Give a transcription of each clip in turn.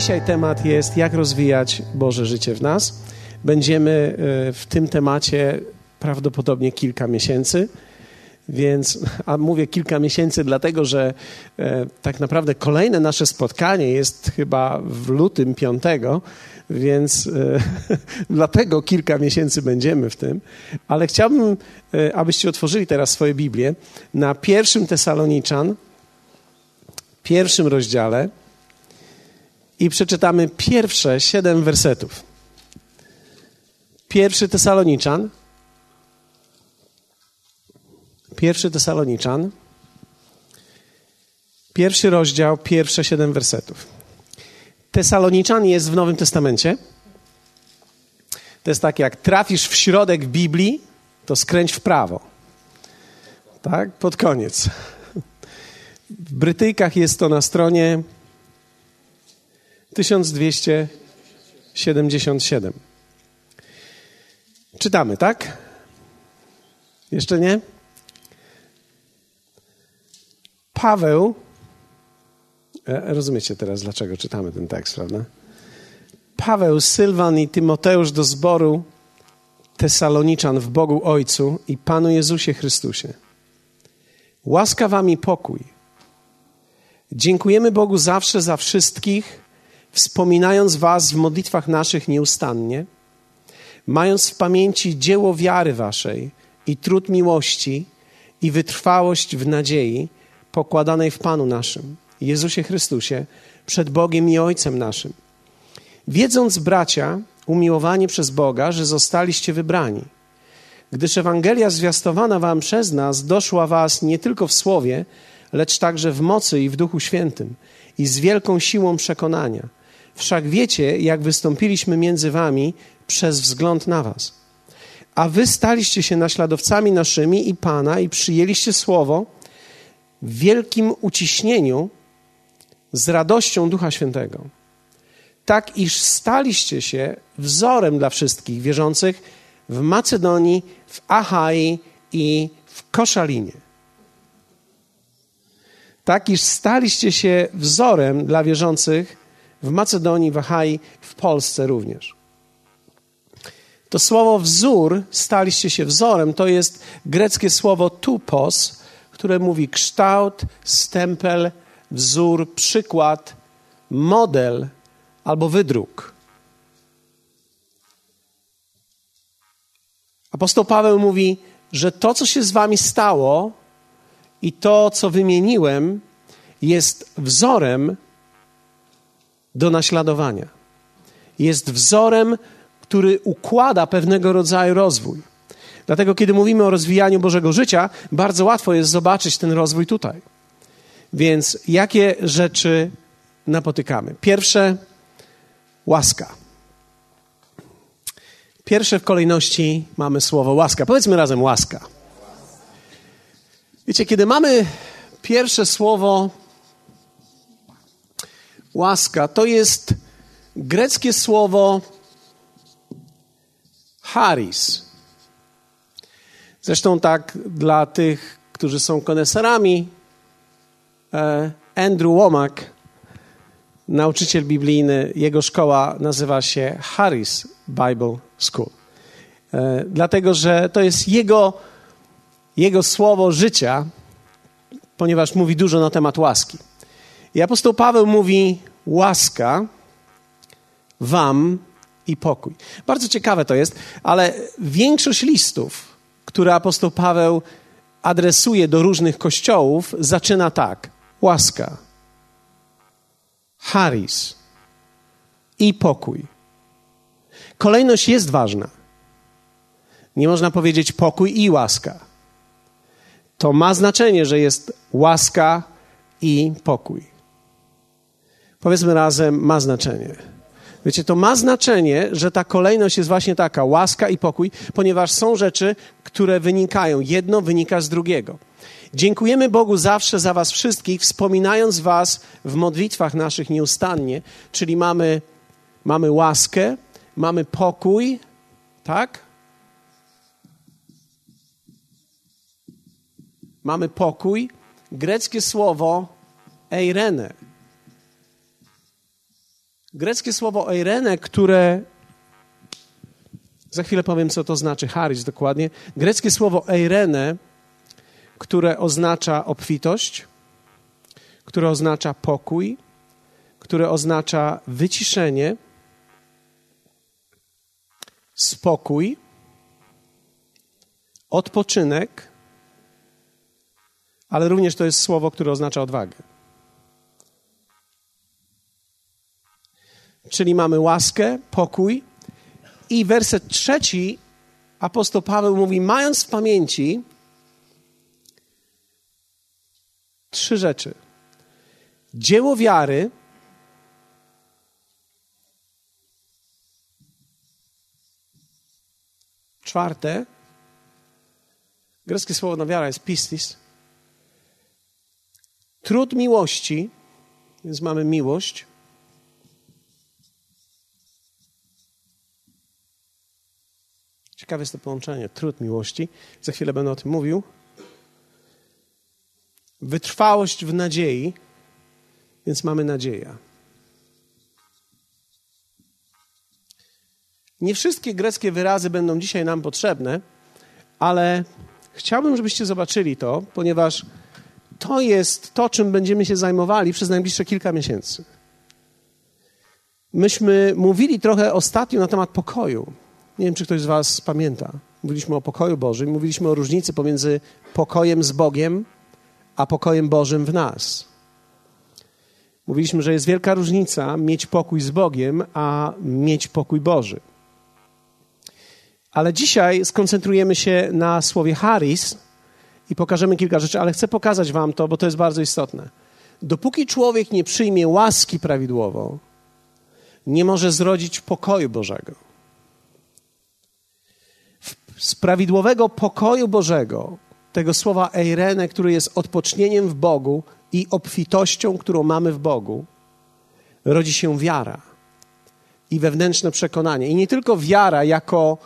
Dzisiaj temat jest, jak rozwijać Boże życie w nas. Będziemy w tym temacie prawdopodobnie kilka miesięcy, więc, a mówię kilka miesięcy dlatego, że tak naprawdę kolejne nasze spotkanie jest chyba w lutym 5, więc dlatego kilka miesięcy będziemy w tym. Ale chciałbym, abyście otworzyli teraz swoje Biblię na pierwszym Tesaloniczan, pierwszym rozdziale i przeczytamy pierwsze 7 wersetów. Pierwszy Tesaloniczan, pierwszy rozdział, pierwsze 7 wersetów. Tesaloniczan jest w Nowym Testamencie. To jest tak, jak trafisz w środek Biblii, to skręć w prawo. Tak? Pod koniec. W Brytyjkach jest to na stronie 1277. Czytamy, tak? Jeszcze nie? Paweł, rozumiecie teraz, dlaczego czytamy ten tekst, prawda? Paweł, Sylwan i Tymoteusz do zboru Tesaloniczan w Bogu Ojcu i Panu Jezusie Chrystusie. Łaska wam i pokój. Dziękujemy Bogu zawsze za wszystkich, wspominając was w modlitwach naszych nieustannie, mając w pamięci dzieło wiary waszej i trud miłości i wytrwałość w nadziei, pokładanej w Panu naszym, Jezusie Chrystusie, przed Bogiem i Ojcem naszym. Wiedząc, bracia, umiłowani przez Boga, że zostaliście wybrani, gdyż Ewangelia zwiastowana wam przez nas doszła was nie tylko w słowie, lecz także w mocy i w Duchu Świętym i z wielką siłą przekonania. Wszak wiecie, jak wystąpiliśmy między wami przez wzgląd na was. A wy staliście się naśladowcami naszymi i Pana i przyjęliście słowo, w wielkim uciśnieniu z radością Ducha Świętego. Tak, iż staliście się wzorem dla wszystkich wierzących w Macedonii, w Achai i w Koszalinie. Tak, iż staliście się wzorem dla wierzących w Macedonii, w Achai, w Polsce również. To słowo wzór, staliście się wzorem, to jest greckie słowo tupos, które mówi kształt, stempel, wzór, przykład, model albo wydruk. Apostoł Paweł mówi, że to, co się z wami stało i to, co wymieniłem, jest wzorem do naśladowania. Jest wzorem, który układa pewnego rodzaju rozwój. Dlatego, kiedy mówimy o rozwijaniu Bożego życia, bardzo łatwo jest zobaczyć ten rozwój tutaj. Więc jakie rzeczy napotykamy? Pierwsze, łaska. Pierwsze w kolejności mamy słowo łaska. Powiedzmy razem łaska. Wiecie, kiedy mamy pierwsze słowo łaska, to jest greckie słowo charis. Zresztą tak dla tych, którzy są koneserami, Andrew Womack, nauczyciel biblijny, jego szkoła nazywa się Charis Bible School. Dlatego, że to jest jego słowo życia, ponieważ mówi dużo na temat łaski. I apostoł Paweł mówi łaska wam i pokój. Bardzo ciekawe to jest, ale większość listów, które apostoł Paweł adresuje do różnych kościołów, zaczyna tak. Łaska, charis i pokój. Kolejność jest ważna. Nie można powiedzieć pokój i łaska. To ma znaczenie, że jest łaska i pokój. Powiedzmy razem, ma znaczenie. Wiecie, to ma znaczenie, że ta kolejność jest właśnie taka, łaska i pokój, ponieważ są rzeczy, które wynikają. Jedno wynika z drugiego. Dziękujemy Bogu zawsze za was wszystkich, wspominając was w modlitwach naszych nieustannie, czyli mamy łaskę, mamy pokój, tak? Mamy pokój, greckie słowo eirene, Greckie słowo eirene, które... Za chwilę powiem, co to znaczy, charis dokładnie. Greckie słowo eirene, które oznacza obfitość, które oznacza pokój, które oznacza wyciszenie, spokój, odpoczynek, ale również to jest słowo, które oznacza odwagę. Czyli mamy łaskę, pokój i werset 3 apostoł Paweł mówi, mając w pamięci 3 rzeczy. Dzieło wiary, czwarte, greckie słowo na wiara jest pistis, trud miłości, więc mamy miłość, ciekawe jest to połączenie, trud miłości, za chwilę będę o tym mówił, wytrwałość w nadziei, więc mamy nadzieję. Nie wszystkie greckie wyrazy będą dzisiaj nam potrzebne, ale chciałbym, żebyście zobaczyli to, ponieważ to jest to, czym będziemy się zajmowali przez najbliższe kilka miesięcy. Myśmy mówili trochę ostatnio na temat pokoju. Nie wiem, czy ktoś z was pamięta. Mówiliśmy o pokoju Bożym, mówiliśmy o różnicy pomiędzy pokojem z Bogiem, a pokojem Bożym w nas. Mówiliśmy, że jest wielka różnica mieć pokój z Bogiem, a mieć pokój Boży. Ale dzisiaj skoncentrujemy się na słowie charis i pokażemy kilka rzeczy, ale chcę pokazać wam to, bo to jest bardzo istotne. Dopóki człowiek nie przyjmie łaski prawidłowo, nie może zrodzić pokoju Bożego. Z prawidłowego pokoju Bożego, tego słowa eirene, który jest odpocznieniem w Bogu i obfitością, którą mamy w Bogu, rodzi się wiara i wewnętrzne przekonanie. I nie tylko wiara jako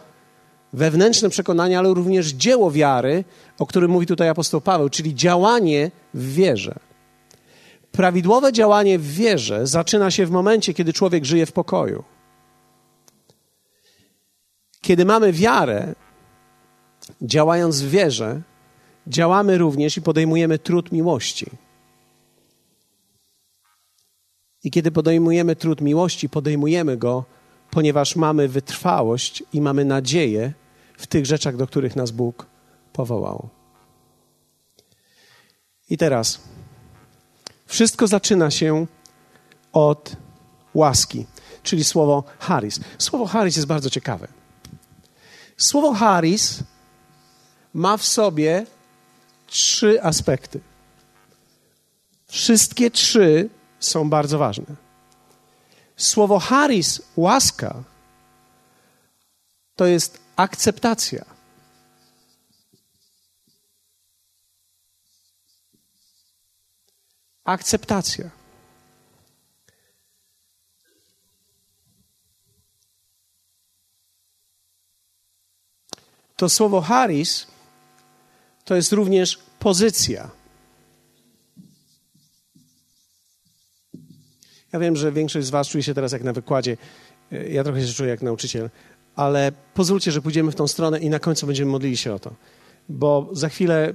wewnętrzne przekonanie, ale również dzieło wiary, o którym mówi tutaj apostoł Paweł, czyli działanie w wierze. Prawidłowe działanie w wierze zaczyna się w momencie, kiedy człowiek żyje w pokoju. Kiedy mamy wiarę, działając w wierze, działamy również i podejmujemy trud miłości. I kiedy podejmujemy trud miłości, podejmujemy go, ponieważ mamy wytrwałość i mamy nadzieję w tych rzeczach, do których nas Bóg powołał. I teraz wszystko zaczyna się od łaski, czyli słowo charis. Słowo charis jest bardzo ciekawe. Słowo charis ma w sobie 3 aspekty. Wszystkie 3 są bardzo ważne. Słowo charis, łaska, to jest akceptacja. Akceptacja. To słowo charis to jest również pozycja. Ja wiem, że większość z was czuje się teraz jak na wykładzie. Ja trochę się czuję jak nauczyciel, ale pozwólcie, że pójdziemy w tą stronę i na końcu będziemy modlili się o to. Bo za chwilę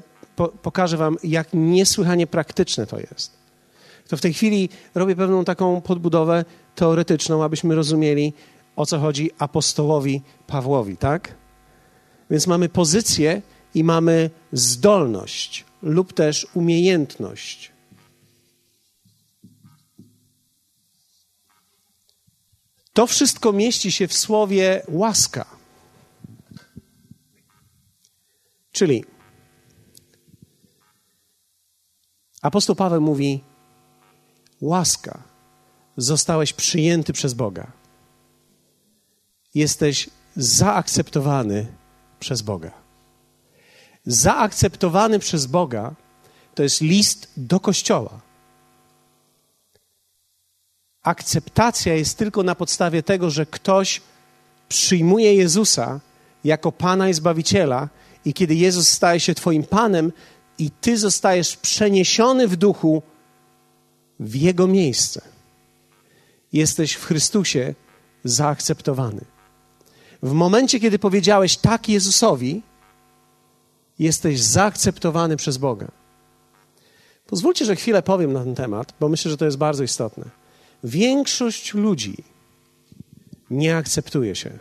pokażę wam, jak niesłychanie praktyczne to jest. To w tej chwili robię pewną taką podbudowę teoretyczną, abyśmy rozumieli, o co chodzi apostołowi Pawłowi, tak? Więc mamy pozycję i mamy zdolność lub też umiejętność. To wszystko mieści się w słowie łaska. Czyli apostoł Paweł mówi: łaska, zostałeś przyjęty przez Boga. Jesteś zaakceptowany przez Boga. Zaakceptowany przez Boga to jest list do Kościoła. Akceptacja jest tylko na podstawie tego, że ktoś przyjmuje Jezusa jako Pana i Zbawiciela i kiedy Jezus staje się twoim Panem i ty zostajesz przeniesiony w duchu w Jego miejsce. jesteś w Chrystusie zaakceptowany. W momencie, kiedy powiedziałeś tak Jezusowi, jesteś zaakceptowany przez Boga. Pozwólcie, że chwilę powiem na ten temat, bo myślę, że to jest bardzo istotne. Większość ludzi nie akceptuje się.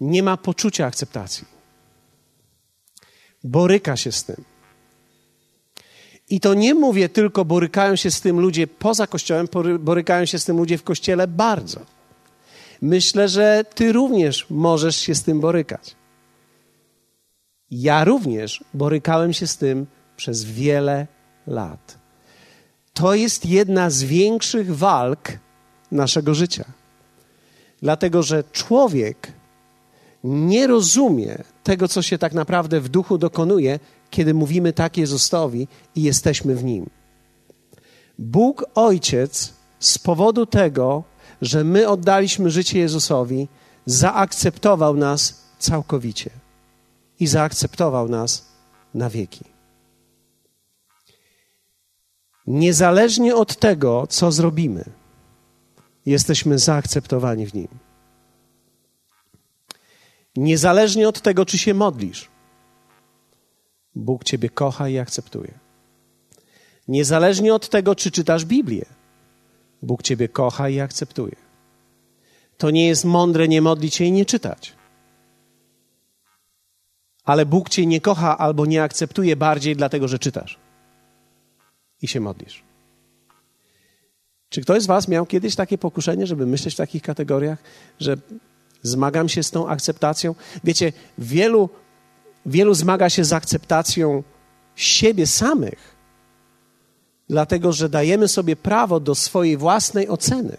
Nie ma poczucia akceptacji. Boryka się z tym. I to nie mówię tylko borykają się z tym ludzie poza Kościołem, borykają się z tym ludzie w Kościele bardzo. Myślę, że ty również możesz się z tym borykać. Ja również borykałem się z tym przez wiele lat. To jest jedna z większych walk naszego życia. Dlatego, że człowiek nie rozumie tego, co się tak naprawdę w duchu dokonuje, kiedy mówimy tak Jezusowi i jesteśmy w Nim. Bóg Ojciec z powodu tego, że my oddaliśmy życie Jezusowi, zaakceptował nas całkowicie i zaakceptował nas na wieki. Niezależnie od tego, co zrobimy, jesteśmy zaakceptowani w Nim. Niezależnie od tego, czy się modlisz, Bóg ciebie kocha i akceptuje. Niezależnie od tego, czy czytasz Biblię, Bóg ciebie kocha i akceptuje. To nie jest mądre nie modlić się i nie czytać. Ale Bóg cię nie kocha albo nie akceptuje bardziej dlatego, że czytasz i się modlisz. Czy ktoś z was miał kiedyś takie pokuszenie, żeby myśleć w takich kategoriach, że zmagam się z tą akceptacją? Wiecie, wielu zmaga się z akceptacją siebie samych, dlatego że dajemy sobie prawo do swojej własnej oceny.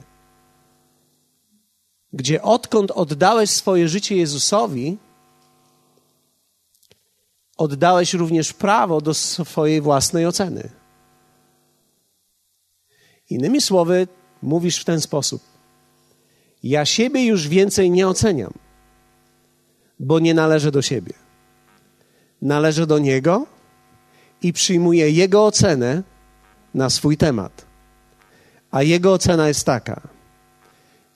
Gdzie odkąd oddałeś swoje życie Jezusowi, oddałeś również prawo do swojej własnej oceny. Innymi słowy, mówisz w ten sposób. Ja siebie już więcej nie oceniam, bo nie należę do siebie. Należę do Niego i przyjmuję Jego ocenę na swój temat. A Jego ocena jest taka.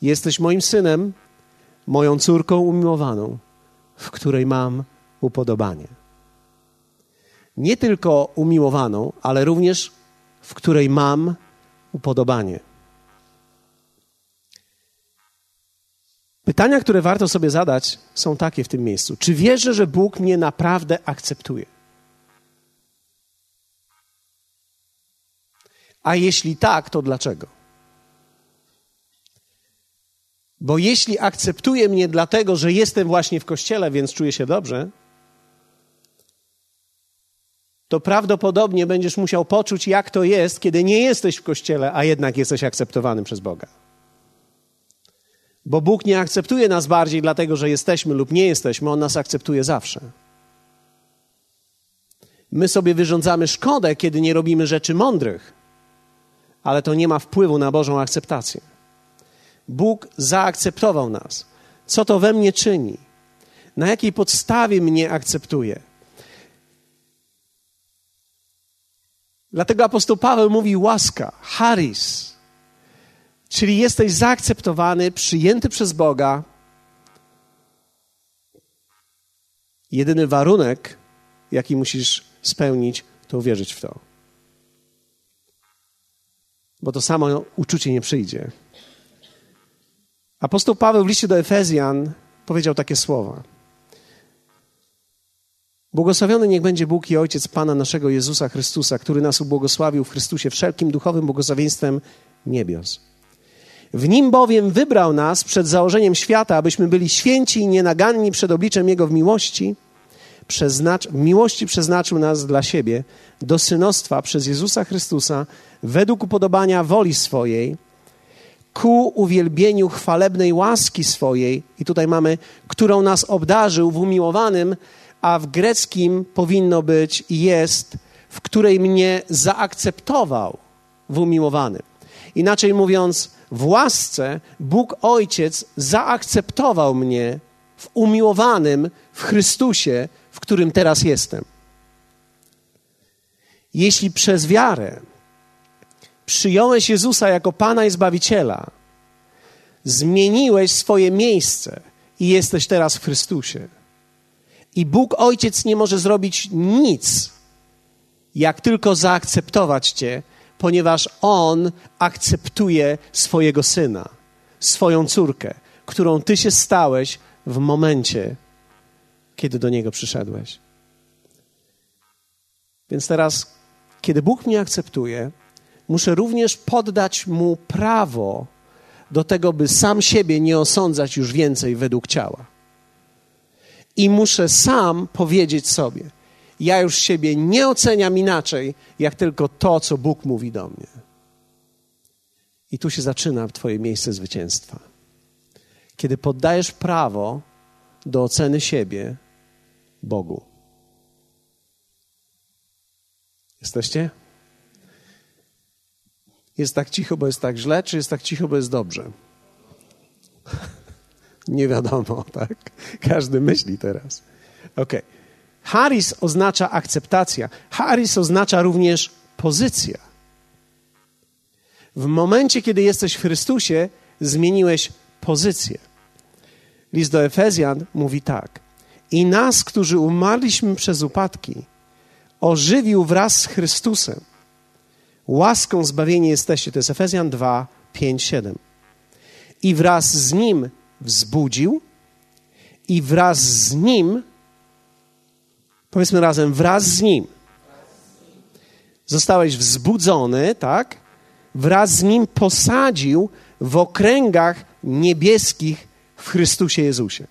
Jesteś moim synem, moją córką umiłowaną, w której mam upodobanie. Nie tylko umiłowaną, ale również w której mam upodobanie. Pytania, które warto sobie zadać, są takie w tym miejscu. Czy wierzę, że Bóg mnie naprawdę akceptuje? A jeśli tak, to dlaczego? Bo jeśli akceptuje mnie dlatego, że jestem właśnie w Kościele, więc czuję się dobrze, to prawdopodobnie będziesz musiał poczuć, jak to jest, kiedy nie jesteś w Kościele, a jednak jesteś akceptowany przez Boga. Bo Bóg nie akceptuje nas bardziej dlatego, że jesteśmy lub nie jesteśmy. On nas akceptuje zawsze. My sobie wyrządzamy szkodę, kiedy nie robimy rzeczy mądrych, ale to nie ma wpływu na Bożą akceptację. Bóg zaakceptował nas. Co to we mnie czyni? Na jakiej podstawie mnie akceptuje? Dlatego apostoł Paweł mówi łaska, charis. Czyli jesteś zaakceptowany, przyjęty przez Boga. Jedyny warunek, jaki musisz spełnić, to uwierzyć w to. Bo to samo uczucie nie przyjdzie. Apostoł Paweł w liście do Efezjan powiedział takie słowa. Błogosławiony niech będzie Bóg i Ojciec Pana naszego Jezusa Chrystusa, który nas ubłogosławił w Chrystusie wszelkim duchowym błogosławieństwem niebios. W Nim bowiem wybrał nas przed założeniem świata, abyśmy byli święci i nienaganni przed obliczem Jego w miłości. Miłości przeznaczył nas dla siebie do synostwa przez Jezusa Chrystusa według upodobania woli swojej ku uwielbieniu chwalebnej łaski swojej. I tutaj mamy, którą nas obdarzył w umiłowanym, a w greckim powinno być i jest, w której mnie zaakceptował w umiłowanym. Inaczej mówiąc, w łasce Bóg Ojciec zaakceptował mnie w umiłowanym, w Chrystusie, w którym teraz jestem. Jeśli przez wiarę przyjąłeś Jezusa jako Pana i Zbawiciela, zmieniłeś swoje miejsce i jesteś teraz w Chrystusie. I Bóg Ojciec nie może zrobić nic, jak tylko zaakceptować Cię, ponieważ On akceptuje swojego Syna, swoją córkę, którą Ty się stałeś w momencie, kiedy do Niego przyszedłeś. Więc teraz, kiedy Bóg mnie akceptuje, muszę również poddać Mu prawo do tego, by sam siebie nie osądzać już więcej według ciała. I muszę sam powiedzieć sobie, ja już siebie nie oceniam inaczej, jak tylko to, co Bóg mówi do mnie. I tu się zaczyna Twoje miejsce zwycięstwa. Kiedy poddajesz prawo do oceny siebie Bogu. Jesteście? Jest tak cicho, bo jest tak źle, czy jest tak cicho, bo jest dobrze? Nie wiadomo, tak? Każdy myśli teraz. Okej. Charis oznacza akceptacja. Charis oznacza również pozycja. W momencie, kiedy jesteś w Chrystusie, zmieniłeś pozycję. List do Efezjan mówi tak. I nas, którzy umarliśmy przez upadki, ożywił wraz z Chrystusem. Łaską zbawieni jesteście. To jest Efezjan 2, 5, 7. I wraz z Nim wzbudził i wraz z Nim, powiedzmy razem, wraz z Nim. Zostałeś wzbudzony, tak? Wraz z Nim posadził w okręgach niebieskich w Chrystusie Jezusie.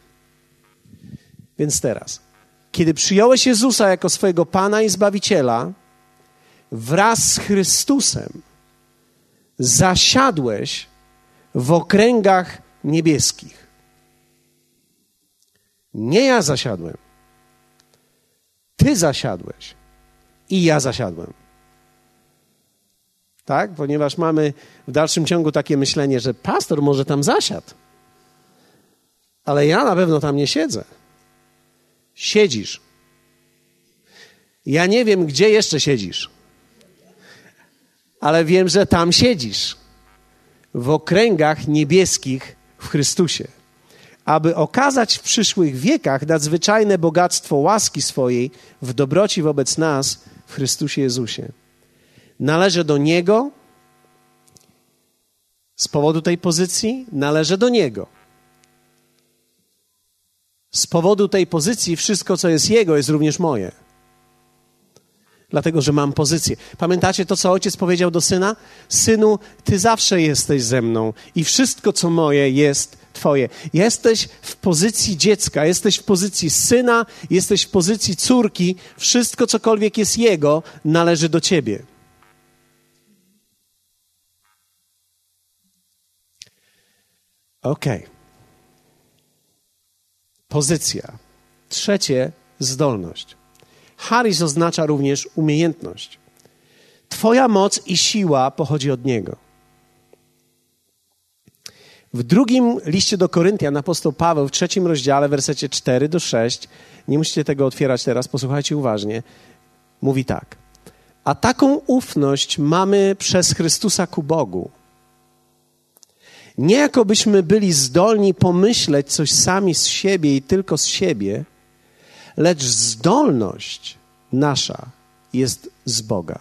Więc teraz, kiedy przyjąłeś Jezusa jako swojego Pana i Zbawiciela, wraz z Chrystusem zasiadłeś w okręgach niebieskich. Nie ja zasiadłem. Ty zasiadłeś i ja zasiadłem. Tak? Ponieważ mamy w dalszym ciągu takie myślenie, że pastor może tam zasiadł, ale ja na pewno tam nie siedzę. Siedzisz. Ja nie wiem, gdzie jeszcze siedzisz, ale wiem, że tam siedzisz. W okręgach niebieskich w Chrystusie, aby okazać w przyszłych wiekach nadzwyczajne bogactwo łaski swojej w dobroci wobec nas w Chrystusie Jezusie. Należę do Niego, z powodu tej pozycji należę do Niego. Z powodu tej pozycji wszystko, co jest Jego, jest również moje. Dlatego, że mam pozycję. Pamiętacie to, co ojciec powiedział do syna? Synu, ty zawsze jesteś ze mną i wszystko, co moje, jest twoje. Jesteś w pozycji dziecka, jesteś w pozycji syna, jesteś w pozycji córki. Wszystko, cokolwiek jest jego, należy do ciebie. Okej. Pozycja. Trzecie, zdolność. Charis oznacza również umiejętność. Twoja moc i siła pochodzi od Niego. W drugim liście do Koryntian apostoł Paweł w 3 rozdziale, wersecie 4-6, nie musicie tego otwierać teraz, posłuchajcie uważnie, mówi tak. A taką ufność mamy przez Chrystusa ku Bogu. Nie jakobyśmy byli zdolni pomyśleć coś sami z siebie i tylko z siebie, lecz zdolność nasza jest z Boga,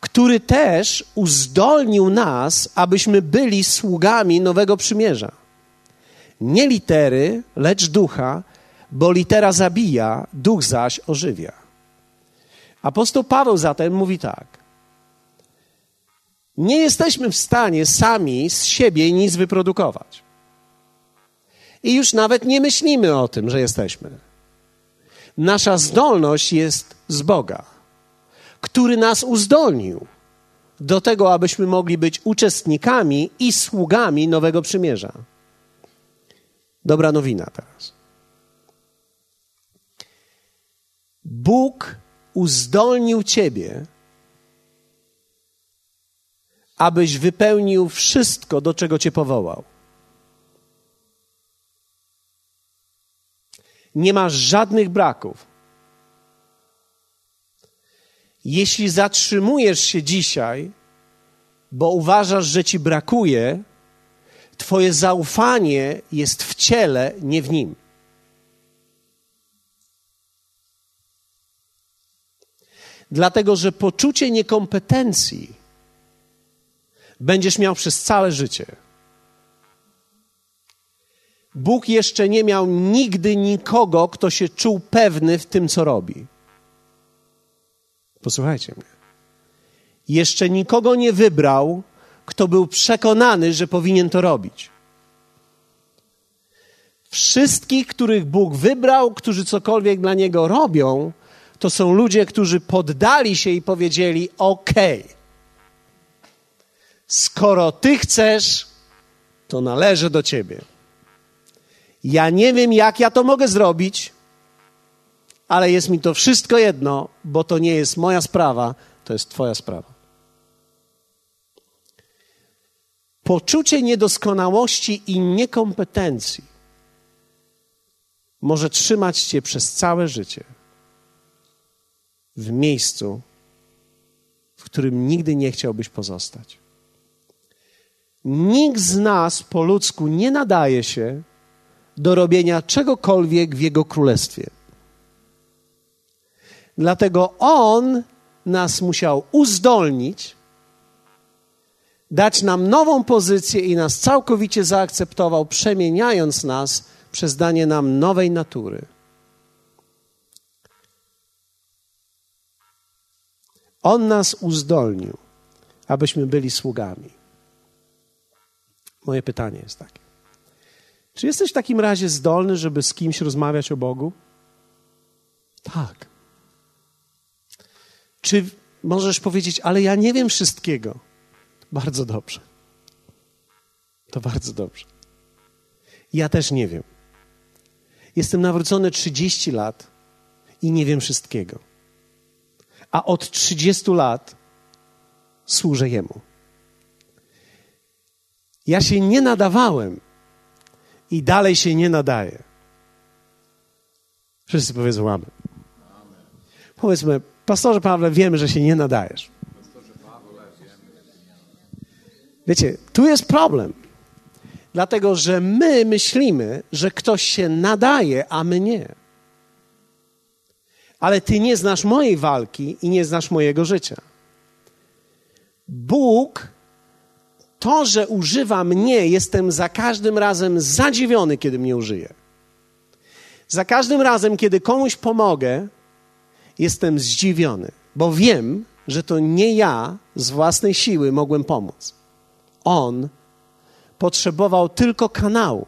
który też uzdolnił nas, abyśmy byli sługami nowego przymierza. Nie litery, lecz ducha, bo litera zabija, duch zaś ożywia. Apostoł Paweł zatem mówi tak. Nie jesteśmy w stanie sami z siebie nic wyprodukować. I już nawet nie myślimy o tym, że jesteśmy. Nasza zdolność jest z Boga, który nas uzdolnił do tego, abyśmy mogli być uczestnikami i sługami Nowego Przymierza. Dobra nowina teraz. Bóg uzdolnił ciebie, abyś wypełnił wszystko, do czego cię powołał. Nie masz żadnych braków. Jeśli zatrzymujesz się dzisiaj, bo uważasz, że ci brakuje, twoje zaufanie jest w ciele, nie w nim. Dlatego, że poczucie niekompetencji będziesz miał przez całe życie. Bóg jeszcze nie miał nigdy nikogo, kto się czuł pewny w tym, co robi. Posłuchajcie mnie. Jeszcze nikogo nie wybrał, kto był przekonany, że powinien to robić. Wszystkich, których Bóg wybrał, którzy cokolwiek dla Niego robią, to są ludzie, którzy poddali się i powiedzieli: okej, skoro ty chcesz, to należy do ciebie. Ja nie wiem, jak ja to mogę zrobić, ale jest mi to wszystko jedno, bo to nie jest moja sprawa, to jest twoja sprawa. Poczucie niedoskonałości i niekompetencji może trzymać cię przez całe życie w miejscu, w którym nigdy nie chciałbyś pozostać. Nikt z nas po ludzku nie nadaje się do robienia czegokolwiek w Jego Królestwie. Dlatego On nas musiał uzdolnić, dać nam nową pozycję i nas całkowicie zaakceptował, przemieniając nas przez danie nam nowej natury. On nas uzdolnił, abyśmy byli sługami. Moje pytanie jest takie. Czy jesteś w takim razie zdolny, żeby z kimś rozmawiać o Bogu? Tak. Czy możesz powiedzieć: ale ja nie wiem wszystkiego? Bardzo dobrze. To bardzo dobrze. Ja też nie wiem. Jestem nawrócony 30 lat i nie wiem wszystkiego. A od 30 lat służę Jemu. Ja się nie nadawałem i dalej się nie nadaję. Wszyscy powiedzą amen. Powiedzmy: pastorze Pawle, wiemy, że się nie nadajesz. Wiecie, tu jest problem. Dlatego, że my myślimy, że ktoś się nadaje, a my nie. Ale ty nie znasz mojej walki i nie znasz mojego życia. Bóg, to, że używa mnie, jestem za każdym razem zadziwiony, kiedy mnie użyje. Za każdym razem, kiedy komuś pomogę, jestem zdziwiony, bo wiem, że to nie ja z własnej siły mogłem pomóc. On potrzebował tylko kanału.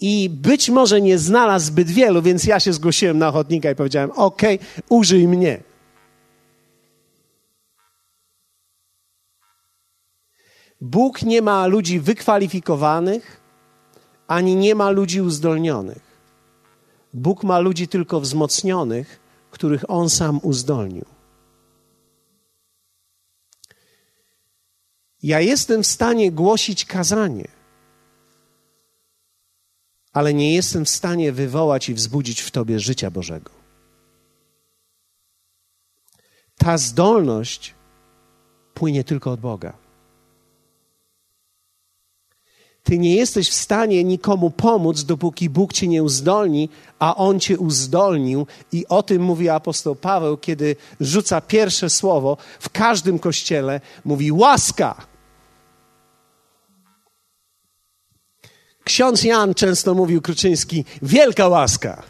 I być może nie znalazł zbyt wielu, więc ja się zgłosiłem na ochotnika i powiedziałem: okej, użyj mnie. Bóg nie ma ludzi wykwalifikowanych, ani nie ma ludzi uzdolnionych. Bóg ma ludzi tylko wzmocnionych, których On sam uzdolnił. Ja jestem w stanie głosić kazanie, ale nie jestem w stanie wywołać i wzbudzić w tobie życia Bożego. Ta zdolność płynie tylko od Boga. Ty nie jesteś w stanie nikomu pomóc, dopóki Bóg cię nie uzdolni, a On cię uzdolnił. I o tym mówi apostoł Paweł, kiedy rzuca pierwsze słowo w każdym kościele, mówi: łaska. Ksiądz Jan często mówił, Kruczyński: wielka łaska.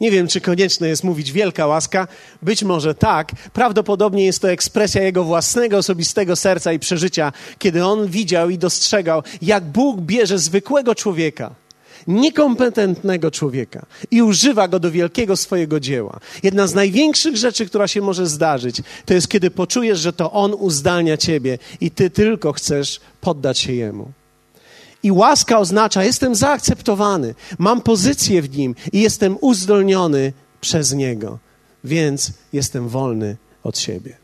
Nie wiem, czy konieczne jest mówić wielka łaska. Być może tak. Prawdopodobnie jest to ekspresja jego własnego, osobistego serca i przeżycia, kiedy on widział i dostrzegał, jak Bóg bierze zwykłego człowieka, niekompetentnego człowieka i używa go do wielkiego swojego dzieła. Jedna z największych rzeczy, która się może zdarzyć, to jest, kiedy poczujesz, że to On uzdalnia ciebie i ty tylko chcesz poddać się Jemu. I łaska oznacza: jestem zaakceptowany, mam pozycję w Nim i jestem uzdolniony przez Niego, więc jestem wolny od siebie.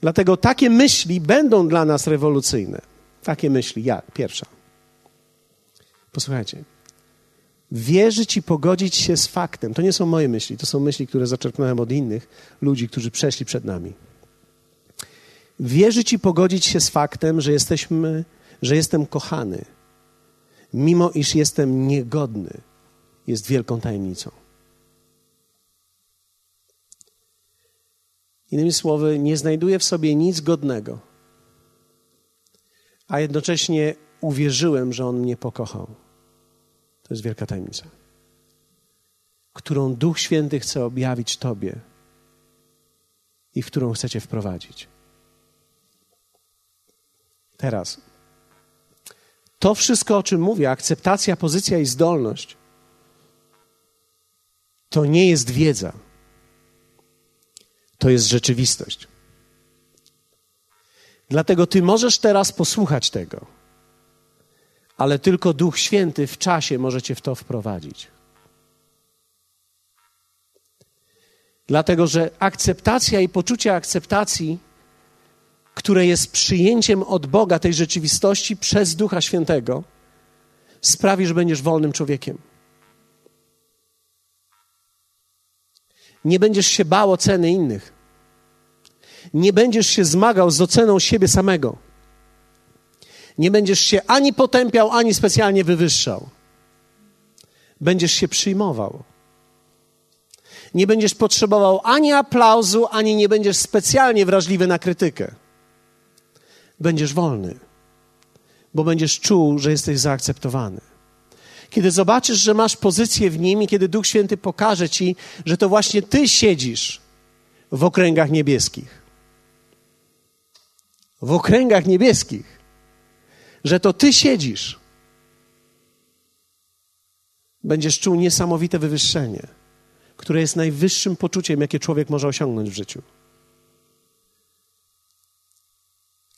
Dlatego takie myśli będą dla nas rewolucyjne. Takie myśli, jak pierwsza. Posłuchajcie, wierzyć i pogodzić się z faktem. To nie są moje myśli, to są myśli, które zaczerpnąłem od innych ludzi, którzy przeszli przed nami. Wierzyć i pogodzić się z faktem, że jestem kochany, mimo iż jestem niegodny, jest wielką tajemnicą. Innymi słowy, nie znajduję w sobie nic godnego, a jednocześnie uwierzyłem, że On mnie pokochał. To jest wielka tajemnica, którą Duch Święty chce objawić Tobie i w którą chce Cię wprowadzić. Teraz, to wszystko, o czym mówię, akceptacja, pozycja i zdolność, to nie jest wiedza. To jest rzeczywistość. Dlatego ty możesz teraz posłuchać tego, ale tylko Duch Święty w czasie może cię w to wprowadzić. Dlatego, że akceptacja i poczucie akceptacji, które jest przyjęciem od Boga tej rzeczywistości przez Ducha Świętego, sprawi, że będziesz wolnym człowiekiem. Nie będziesz się bał oceny innych. Nie będziesz się zmagał z oceną siebie samego. Nie będziesz się ani potępiał, ani specjalnie wywyższał. Będziesz się przyjmował. Nie będziesz potrzebował ani aplauzu, ani nie będziesz specjalnie wrażliwy na krytykę. Będziesz wolny, bo będziesz czuł, że jesteś zaakceptowany. Kiedy zobaczysz, że masz pozycję w Nim i kiedy Duch Święty pokaże Ci, że to właśnie Ty siedzisz w okręgach niebieskich. W okręgach niebieskich. Że to Ty siedzisz. Będziesz czuł niesamowite wywyższenie, które jest najwyższym poczuciem, jakie człowiek może osiągnąć w życiu.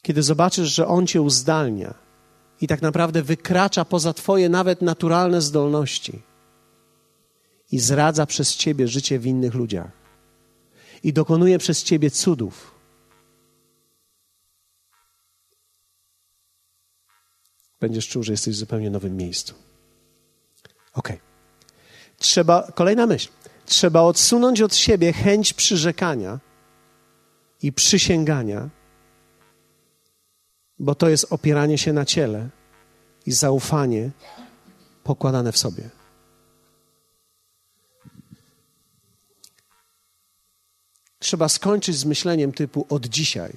Kiedy zobaczysz, że On Cię uzdalnia i tak naprawdę wykracza poza Twoje nawet naturalne zdolności i zdradza przez Ciebie życie w innych ludziach i dokonuje przez Ciebie cudów. Będziesz czuł, że jesteś w zupełnie nowym miejscu. Okej. Kolejna myśl. Trzeba odsunąć od siebie chęć przyrzekania i przysięgania, bo to jest opieranie się na ciele i zaufanie pokładane w sobie. Trzeba skończyć z myśleniem typu od dzisiaj.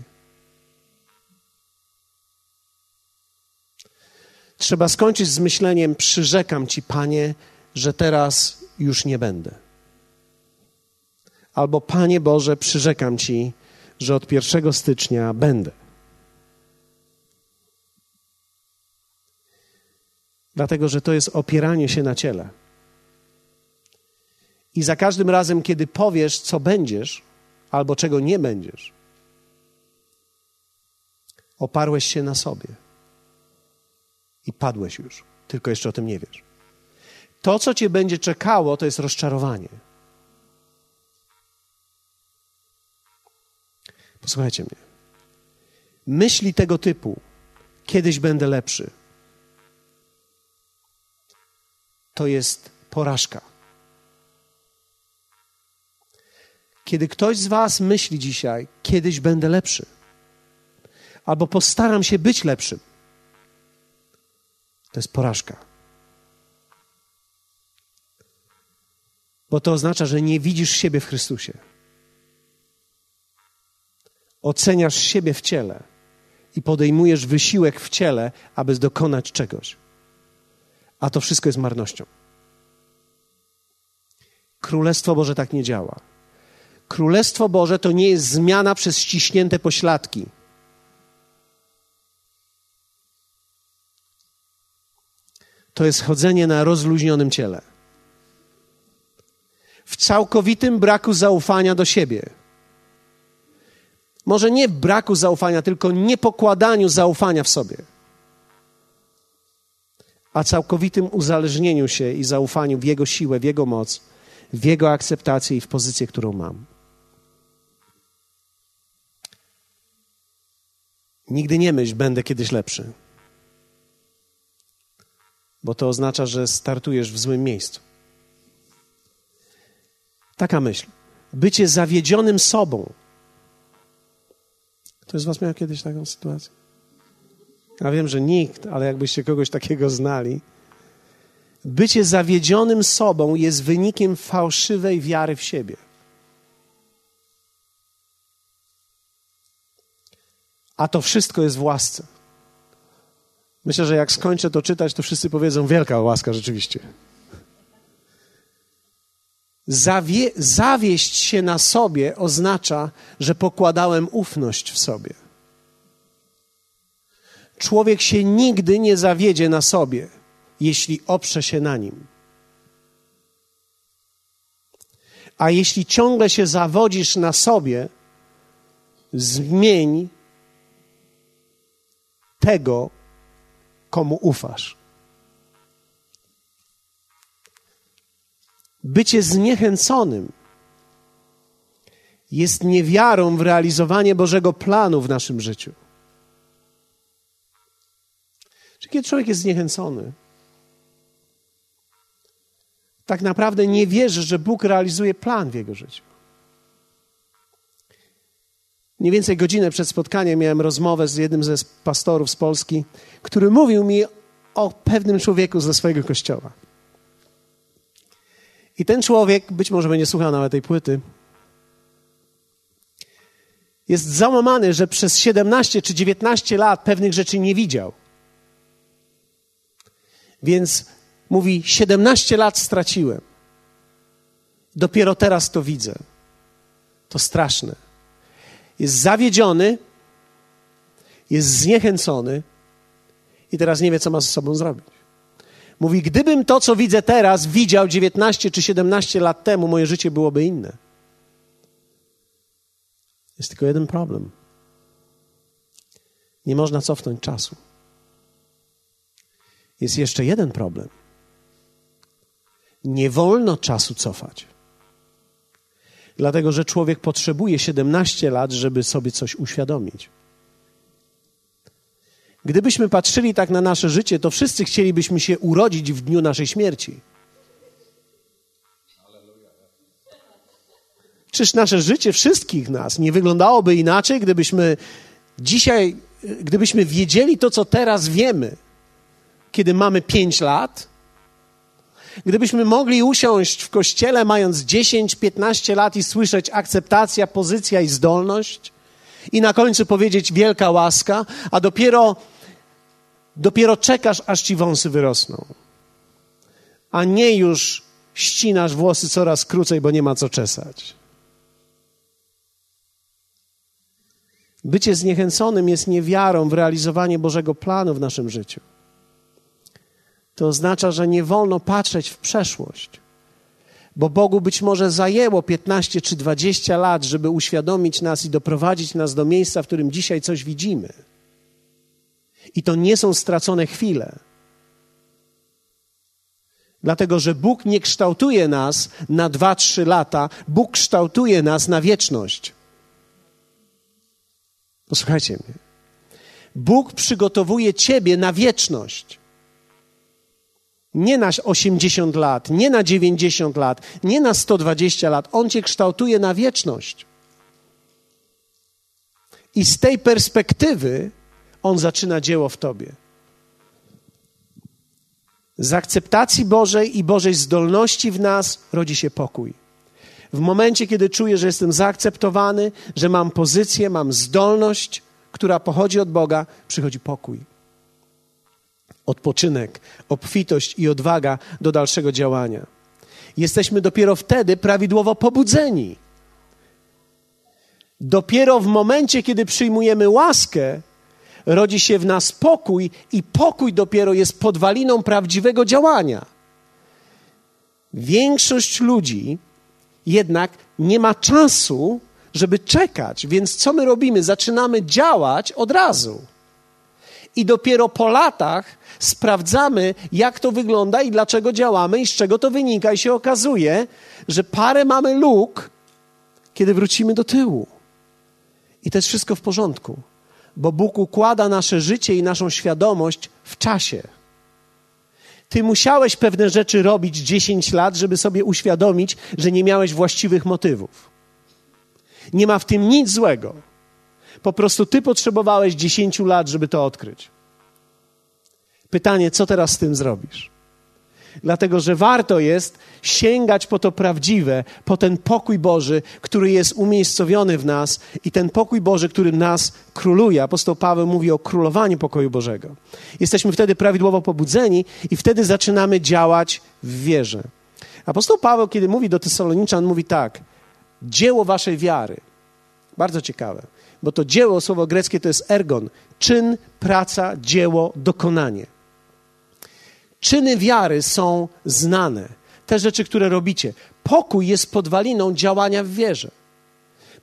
Trzeba skończyć z myśleniem przyrzekam Ci, Panie, że teraz już nie będę. Albo Panie Boże, przyrzekam Ci, że od 1 stycznia będę. Dlatego, że to jest opieranie się na ciele. I za każdym razem, kiedy powiesz, co będziesz, albo czego nie będziesz, oparłeś się na sobie. I padłeś już, tylko jeszcze o tym nie wiesz. To, co cię będzie czekało, to jest rozczarowanie. Posłuchajcie mnie. Myśli tego typu, kiedyś będę lepszy, to jest porażka. Kiedy ktoś z was myśli dzisiaj, kiedyś będę lepszy, albo postaram się być lepszym, to jest porażka. Bo to oznacza, że nie widzisz siebie w Chrystusie. Oceniasz siebie w ciele i podejmujesz wysiłek w ciele, aby dokonać czegoś. A to wszystko jest marnością. Królestwo Boże tak nie działa. Królestwo Boże to nie jest zmiana przez ściśnięte pośladki. To jest chodzenie na rozluźnionym ciele. W całkowitym braku zaufania do siebie. Może nie braku zaufania, tylko niepokładaniu zaufania w sobie. A całkowitym uzależnieniu się i zaufaniu w Jego siłę, w Jego moc, w Jego akceptację i w pozycję, którą mam. Nigdy nie myśl, będę kiedyś lepszy. bo to oznacza, że startujesz w złym miejscu. Taka myśl. Bycie zawiedzionym sobą. Ktoś z was miał kiedyś taką sytuację? Ja wiem, że nikt, ale jakbyście kogoś takiego znali. Bycie zawiedzionym sobą jest wynikiem fałszywej wiary w siebie. A to wszystko jest w łasce. Myślę, że jak skończę to czytać, to wszyscy powiedzą, wielka łaska rzeczywiście. Zawieść się na sobie oznacza, że pokładałem ufność w sobie. Człowiek się nigdy nie zawiedzie na sobie, jeśli oprze się na nim. A jeśli ciągle się zawodzisz na sobie, zmień tego, komu ufasz. Bycie zniechęconym jest niewiarą w realizowanie Bożego planu w naszym życiu. Czyli kiedy człowiek jest zniechęcony, tak naprawdę nie wierzy, że Bóg realizuje plan w jego życiu. Mniej więcej godzinę przed spotkaniem miałem rozmowę z jednym ze pastorów z Polski, który mówił mi o pewnym człowieku ze swojego kościoła. I ten człowiek, być może będzie słuchał nawet tej płyty, jest załamany, że przez 17 czy 19 lat pewnych rzeczy nie widział. Więc mówi, 17 lat straciłem. Dopiero teraz to widzę. To straszne. Jest zawiedziony, jest zniechęcony i teraz nie wie, co ma ze sobą zrobić. Mówi, gdybym to, co widzę teraz, widział 19 czy 17 lat temu, moje życie byłoby inne. Jest tylko jeden problem. Nie można cofnąć czasu. Jest jeszcze jeden problem. Nie wolno czasu cofać. Dlatego, że człowiek potrzebuje 17 lat, żeby sobie coś uświadomić. Gdybyśmy patrzyli tak na nasze życie, to wszyscy chcielibyśmy się urodzić w dniu naszej śmierci. Czyż nasze życie wszystkich nas nie wyglądałoby inaczej, gdybyśmy wiedzieli to, co teraz wiemy, kiedy mamy 5 lat? Gdybyśmy mogli usiąść w kościele mając 10, 15 lat i słyszeć akceptacja, pozycja i zdolność i na końcu powiedzieć wielka łaska, a dopiero czekasz, aż ci wąsy wyrosną. A nie już ścinasz włosy coraz krócej, bo nie ma co czesać. Bycie zniechęconym jest niewiarą w realizowanie Bożego planu w naszym życiu. To oznacza, że nie wolno patrzeć w przeszłość, bo Bogu być może zajęło 15 czy 20 lat, żeby uświadomić nas i doprowadzić nas do miejsca, w którym dzisiaj coś widzimy. I to nie są stracone chwile. Dlatego, że Bóg nie kształtuje nas na 2-3 lata, Bóg kształtuje nas na wieczność. Posłuchajcie mnie. Bóg przygotowuje ciebie na wieczność. Nie na 80 lat, nie na 90 lat, nie na 120 lat. On cię kształtuje na wieczność. I z tej perspektywy on zaczyna dzieło w tobie. Z akceptacji Bożej i Bożej zdolności w nas rodzi się pokój. W momencie, kiedy czuję, że jestem zaakceptowany, że mam pozycję, mam zdolność, która pochodzi od Boga, przychodzi pokój. Odpoczynek, obfitość i odwaga do dalszego działania. Jesteśmy dopiero wtedy prawidłowo pobudzeni. Dopiero w momencie, kiedy przyjmujemy łaskę, rodzi się w nas pokój i pokój dopiero jest podwaliną prawdziwego działania. Większość ludzi jednak nie ma czasu, żeby czekać, więc co my robimy? Zaczynamy działać od razu. I dopiero po latach sprawdzamy, jak to wygląda i dlaczego działamy i z czego to wynika. I się okazuje, że parę mamy luk, kiedy wrócimy do tyłu. I to jest wszystko w porządku, bo Bóg układa nasze życie i naszą świadomość w czasie. Ty musiałeś pewne rzeczy robić 10 lat, żeby sobie uświadomić, że nie miałeś właściwych motywów. Nie ma w tym nic złego. Po prostu ty potrzebowałeś 10 lat, żeby to odkryć. Pytanie, co teraz z tym zrobisz? Dlatego, że warto jest sięgać po to prawdziwe, po ten pokój Boży, który jest umiejscowiony w nas i ten pokój Boży, który nas króluje. Apostoł Paweł mówi o królowaniu pokoju Bożego. Jesteśmy wtedy prawidłowo pobudzeni i wtedy zaczynamy działać w wierze. Apostoł Paweł, kiedy mówi do Tesaloniczan, mówi tak: dzieło waszej wiary. Bardzo ciekawe, bo to dzieło, słowo greckie to jest ergon. Czyn, praca, dzieło, dokonanie. Czyny wiary są znane. Te rzeczy, które robicie. Pokój jest podwaliną działania w wierze.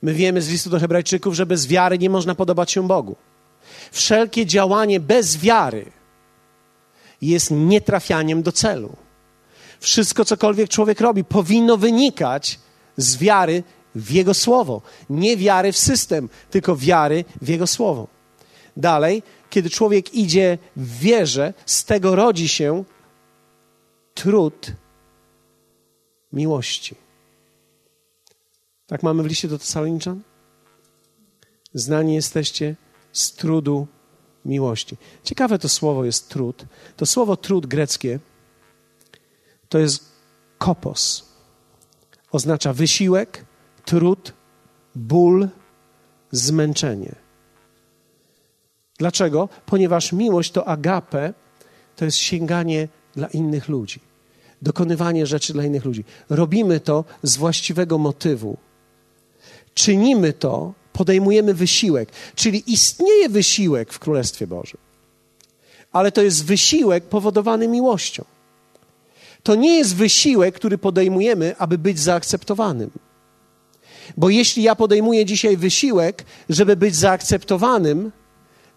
My wiemy z listu do Hebrajczyków, że bez wiary nie można podobać się Bogu. Wszelkie działanie bez wiary jest nietrafianiem do celu. Wszystko, cokolwiek człowiek robi, powinno wynikać z wiary w Jego Słowo. Nie wiary w system, tylko wiary w Jego Słowo. Dalej, kiedy człowiek idzie w wierze, z tego rodzi się trud miłości. Tak mamy w liście do Tesaloniczan? Znani jesteście z trudu miłości. Ciekawe to słowo jest trud. To słowo trud greckie to jest kopos. Oznacza wysiłek, trud, ból, zmęczenie. Dlaczego? Ponieważ miłość to agape, to jest sięganie dla innych ludzi. Dokonywanie rzeczy dla innych ludzi. Robimy to z właściwego motywu. Czynimy to, podejmujemy wysiłek. Czyli istnieje wysiłek w Królestwie Bożym. Ale to jest wysiłek powodowany miłością. To nie jest wysiłek, który podejmujemy, aby być zaakceptowanym. Bo jeśli ja podejmuję dzisiaj wysiłek, żeby być zaakceptowanym,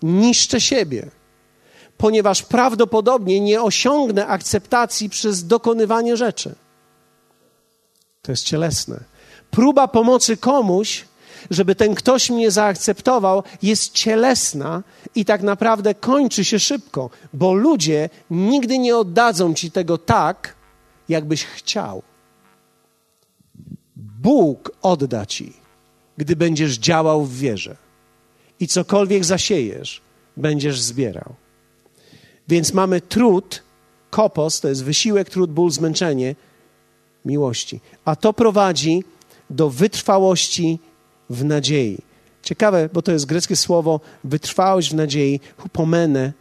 niszczę siebie, ponieważ prawdopodobnie nie osiągnę akceptacji przez dokonywanie rzeczy. To jest cielesne. Próba pomocy komuś, żeby ten ktoś mnie zaakceptował, jest cielesna i tak naprawdę kończy się szybko, bo ludzie nigdy nie oddadzą ci tego tak, jakbyś chciał. Bóg odda ci, gdy będziesz działał w wierze. I cokolwiek zasiejesz, będziesz zbierał. Więc mamy trud, kopos, to jest wysiłek, trud, ból, zmęczenie, miłości. A to prowadzi do wytrwałości w nadziei. Ciekawe, bo to jest greckie słowo wytrwałość w nadziei, hupomene,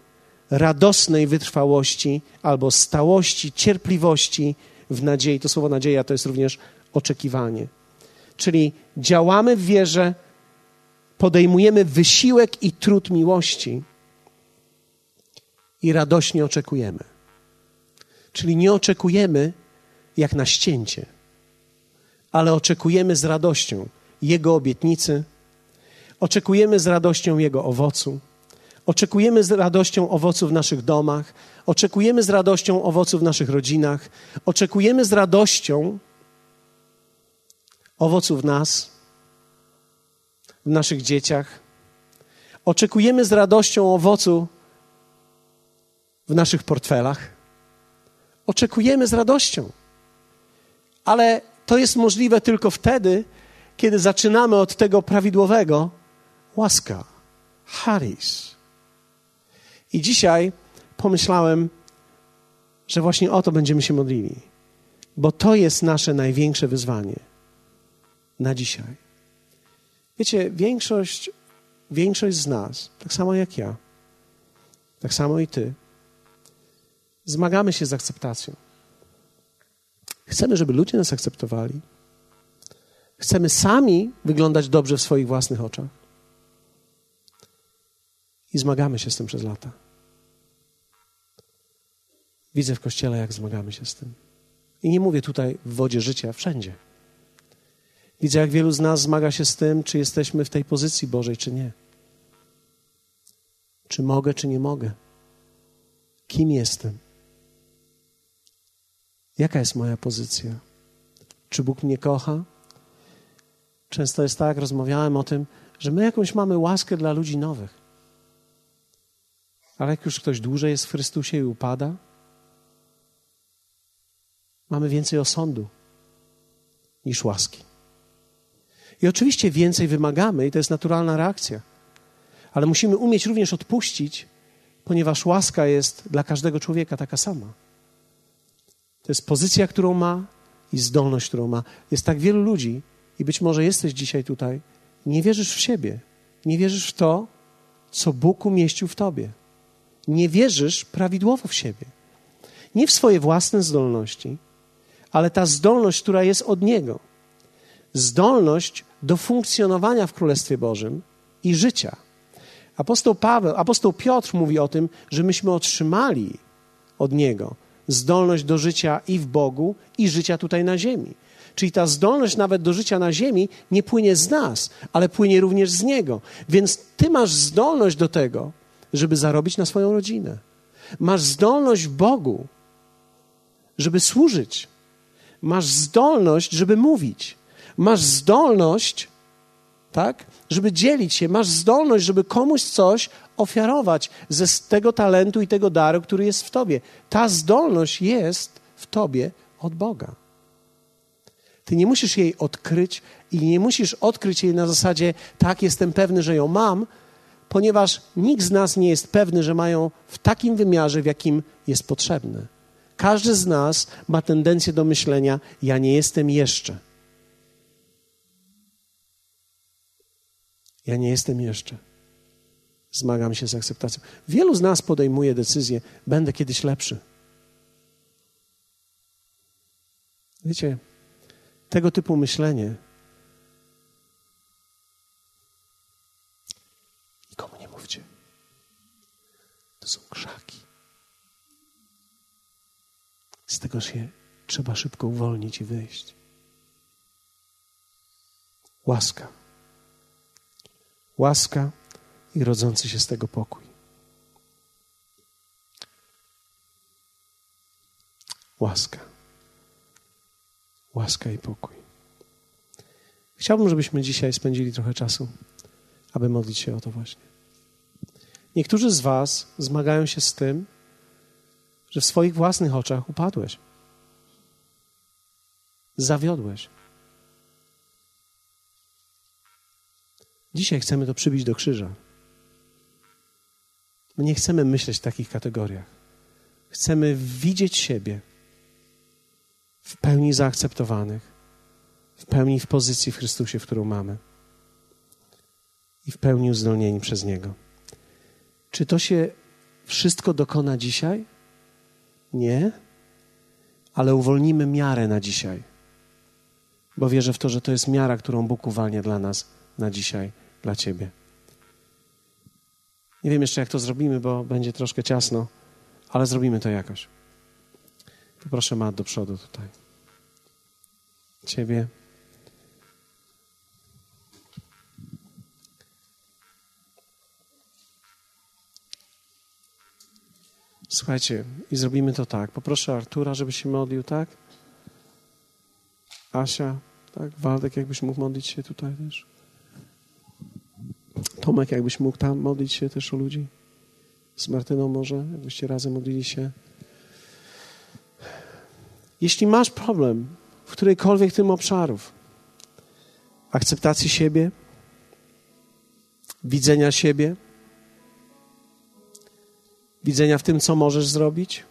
radosnej wytrwałości albo stałości, cierpliwości w nadziei. To słowo nadzieja to jest również oczekiwanie. Czyli działamy w wierze, podejmujemy wysiłek i trud miłości i radośnie oczekujemy. Czyli nie oczekujemy jak na ścięcie, ale oczekujemy z radością Jego obietnicy, oczekujemy z radością Jego owocu, oczekujemy z radością owocu w naszych domach, oczekujemy z radością owocu w naszych rodzinach, oczekujemy z radością owocu w nas, w naszych dzieciach. Oczekujemy z radością owocu w naszych portfelach. Oczekujemy z radością. Ale to jest możliwe tylko wtedy, kiedy zaczynamy od tego prawidłowego łaska, charis. I dzisiaj pomyślałem, że właśnie o to będziemy się modlili, bo to jest nasze największe wyzwanie na dzisiaj. Wiecie, większość z nas, tak samo jak ja, tak samo i ty, zmagamy się z akceptacją. Chcemy, żeby ludzie nas akceptowali. Chcemy sami wyglądać dobrze w swoich własnych oczach. I zmagamy się z tym przez lata. Widzę w Kościele, jak zmagamy się z tym. I nie mówię tutaj w wodzie życia, wszędzie. Widzę, jak wielu z nas zmaga się z tym, czy jesteśmy w tej pozycji Bożej, czy nie. Czy mogę, czy nie mogę. Kim jestem? Jaka jest moja pozycja? Czy Bóg mnie kocha? Często jest tak, rozmawiałem o tym, że my jakąś mamy łaskę dla ludzi nowych. Ale jak już ktoś dłużej jest w Chrystusie i upada, Mamy więcej osądu niż łaski. I oczywiście więcej wymagamy i to jest naturalna reakcja. Ale musimy umieć również odpuścić, ponieważ łaska jest dla każdego człowieka taka sama. To jest pozycja, którą ma i zdolność, którą ma. Jest tak wielu ludzi i być może jesteś dzisiaj tutaj, nie wierzysz w siebie, nie wierzysz w to, co Bóg umieścił w tobie. Nie wierzysz prawidłowo w siebie. Nie w swoje własne zdolności, ale ta zdolność, która jest od Niego. Zdolność do funkcjonowania w Królestwie Bożym i życia. Apostoł Piotr mówi o tym, że myśmy otrzymali od Niego zdolność do życia i w Bogu, i życia tutaj na ziemi. Czyli ta zdolność nawet do życia na ziemi nie płynie z nas, ale płynie również z Niego. Więc ty masz zdolność do tego, żeby zarobić na swoją rodzinę. Masz zdolność w Bogu, żeby służyć. Masz zdolność, żeby mówić. Masz zdolność, tak, żeby dzielić się. Masz zdolność, żeby komuś coś ofiarować z tego talentu i tego daru, który jest w tobie. Ta zdolność jest w tobie od Boga. Ty nie musisz jej odkryć i nie musisz odkryć jej na zasadzie tak, jestem pewny, że ją mam, ponieważ nikt z nas nie jest pewny, że mają w takim wymiarze, w jakim jest potrzebne. Każdy z nas ma tendencję do myślenia, ja nie jestem jeszcze. Ja nie jestem jeszcze. Zmagam się z akceptacją. Wielu z nas podejmuje decyzję, będę kiedyś lepszy. Wiecie, tego typu myślenie nikomu nie mówcie. To są krzaki. Z tego się trzeba szybko uwolnić i wyjść. Łaska. Łaska i rodzący się z tego pokój. Łaska. Łaska i pokój. Chciałbym, żebyśmy dzisiaj spędzili trochę czasu, aby modlić się o to właśnie. Niektórzy z was zmagają się z tym, że w swoich własnych oczach upadłeś. Zawiodłeś. Dzisiaj chcemy to przybić do krzyża. My nie chcemy myśleć w takich kategoriach. Chcemy widzieć siebie w pełni zaakceptowanych, w pełni w pozycji w Chrystusie, którą mamy i w pełni uzdolnieni przez Niego. Czy to się wszystko dokona dzisiaj? Nie, ale uwolnimy miarę na dzisiaj, bo wierzę w to, że to jest miara, którą Bóg uwalnia dla nas na dzisiaj, dla ciebie. Nie wiem jeszcze, jak to zrobimy, bo będzie troszkę ciasno, ale zrobimy to jakoś. Poproszę Matt do przodu tutaj. Ciebie. Słuchajcie, i zrobimy to tak. Poproszę Artura, żeby się modlił, tak? Asia, tak? Waldek, jakbyś mógł modlić się tutaj też. Tomek, jakbyś mógł tam modlić się też o ludzi. Z Martyną może, jakbyście razem modlili się. Jeśli masz problem w którejkolwiek tym obszarów, akceptacji siebie, widzenia siebie, widzenia w tym, co możesz zrobić,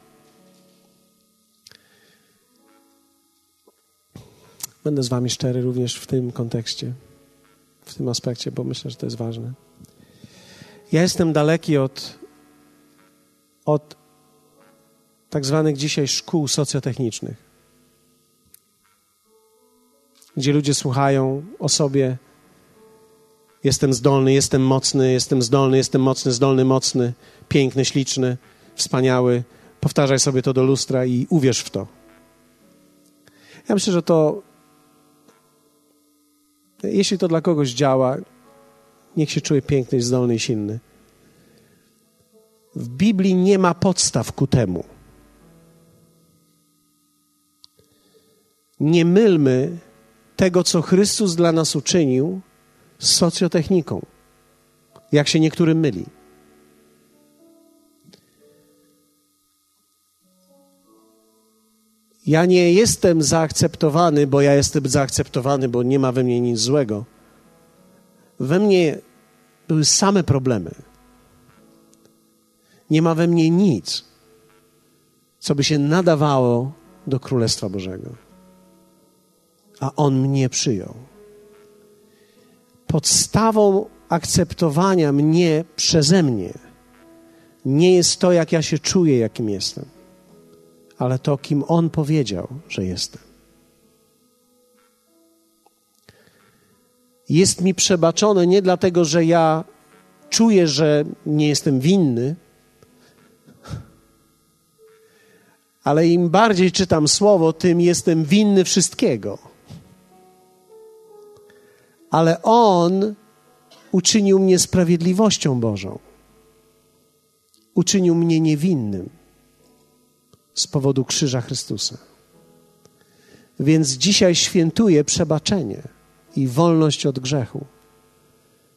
będę z wami szczery również w tym kontekście, w tym aspekcie, bo myślę, że to jest ważne. Ja jestem daleki od tak zwanych dzisiaj szkół socjotechnicznych, gdzie ludzie słuchają o sobie, jestem zdolny, jestem mocny, jestem zdolny, jestem mocny, zdolny, mocny, piękny, śliczny, wspaniały, powtarzaj sobie to do lustra i uwierz w to. Ja myślę, że to, jeśli to dla kogoś działa, niech się czuje piękny, zdolny i silny. W Biblii nie ma podstaw ku temu. Nie mylmy tego, co Chrystus dla nas uczynił, z socjotechniką, jak się niektórym myli. Ja nie jestem zaakceptowany, bo ja jestem zaakceptowany, bo nie ma we mnie nic złego. We mnie były same problemy. Nie ma we mnie nic, co by się nadawało do Królestwa Bożego. A On mnie przyjął. Podstawą akceptowania mnie przeze mnie nie jest to, jak ja się czuję, jakim jestem, ale to, kim On powiedział, że jestem. Jest mi przebaczone nie dlatego, że ja czuję, że nie jestem winny, ale im bardziej czytam Słowo, tym jestem winny wszystkiego. Ale On uczynił mnie sprawiedliwością Bożą. Uczynił mnie niewinnym z powodu krzyża Chrystusa. Więc dzisiaj świętuję przebaczenie i wolność od grzechu.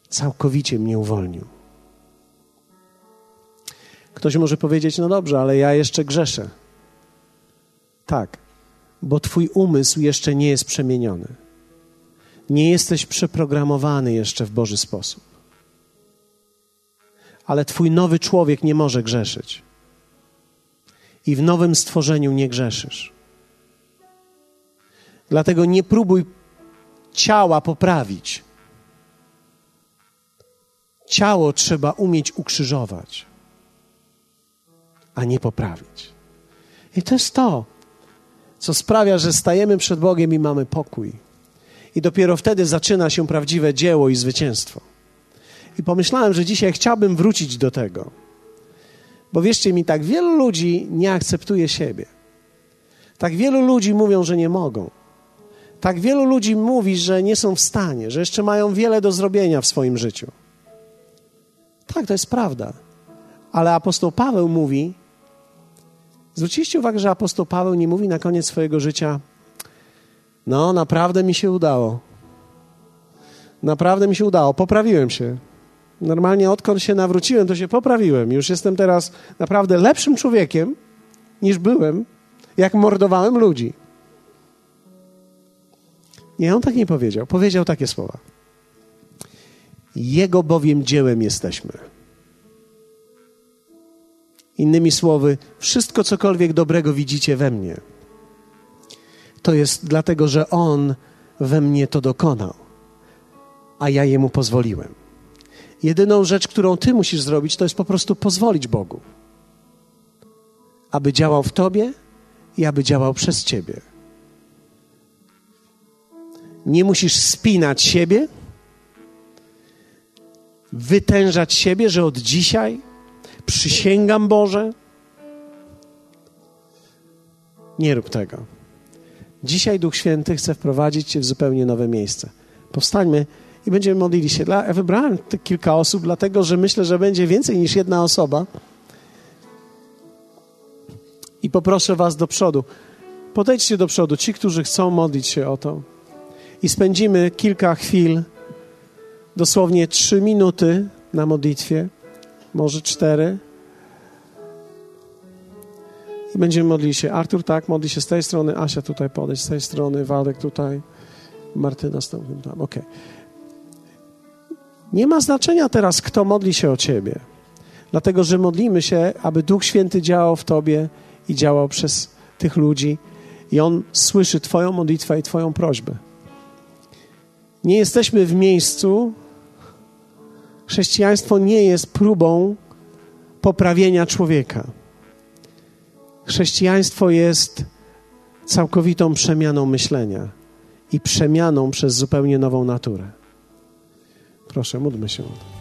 Całkowicie mnie uwolnił. Ktoś może powiedzieć, no dobrze, ale ja jeszcze grzeszę. Tak, bo twój umysł jeszcze nie jest przemieniony. Nie jesteś przeprogramowany jeszcze w Boży sposób. Ale twój nowy człowiek nie może grzeszyć. I w nowym stworzeniu nie grzeszysz. Dlatego nie próbuj ciała poprawić. Ciało trzeba umieć ukrzyżować, a nie poprawić. I to jest to, co sprawia, że stajemy przed Bogiem i mamy pokój. I dopiero wtedy zaczyna się prawdziwe dzieło i zwycięstwo. I pomyślałem, że dzisiaj chciałbym wrócić do tego. Bo wierzcie mi, tak wielu ludzi nie akceptuje siebie. Tak wielu ludzi mówią, że nie mogą. Tak wielu ludzi mówi, że nie są w stanie, że jeszcze mają wiele do zrobienia w swoim życiu. Tak, to jest prawda. Ale apostoł Paweł mówi... Zwróciliście uwagę, że apostoł Paweł nie mówi na koniec swojego życia: no, naprawdę mi się udało. Naprawdę mi się udało, poprawiłem się. Normalnie odkąd się nawróciłem, to się poprawiłem. Już jestem teraz naprawdę lepszym człowiekiem niż byłem, jak mordowałem ludzi. Nie, on tak nie powiedział. Powiedział takie słowa: Jego bowiem dziełem jesteśmy. Innymi słowy, wszystko cokolwiek dobrego widzicie we mnie, to jest dlatego, że On we mnie to dokonał, a ja Jemu pozwoliłem. Jedyną rzecz, którą ty musisz zrobić, to jest po prostu pozwolić Bogu, aby działał w tobie i aby działał przez ciebie. Nie musisz spinać siebie, wytężać siebie, że od dzisiaj przysięgam Boże. Nie rób tego. Dzisiaj Duch Święty chce wprowadzić cię w zupełnie nowe miejsce. Powstańmy i będziemy modlili się. Wybrałem tych kilka osób, dlatego że myślę, że będzie więcej niż jedna osoba. I poproszę was do przodu. Podejdźcie do przodu, ci, którzy chcą modlić się o to. I spędzimy kilka chwil, dosłownie 3 minuty na modlitwie. Może 4. I będziemy modlili się. Artur, tak, modli się z tej strony. Asia, tutaj podejdź z tej strony. Waldek, tutaj. Martyna, stąd tam. Okej. Nie ma znaczenia teraz, kto modli się o ciebie. Dlatego, że modlimy się, aby Duch Święty działał w tobie i działał przez tych ludzi. I On słyszy twoją modlitwę i twoją prośbę. Nie jesteśmy w miejscu... Chrześcijaństwo nie jest próbą poprawienia człowieka. Chrześcijaństwo jest całkowitą przemianą myślenia i przemianą przez zupełnie nową naturę. Proszę, módlmy się.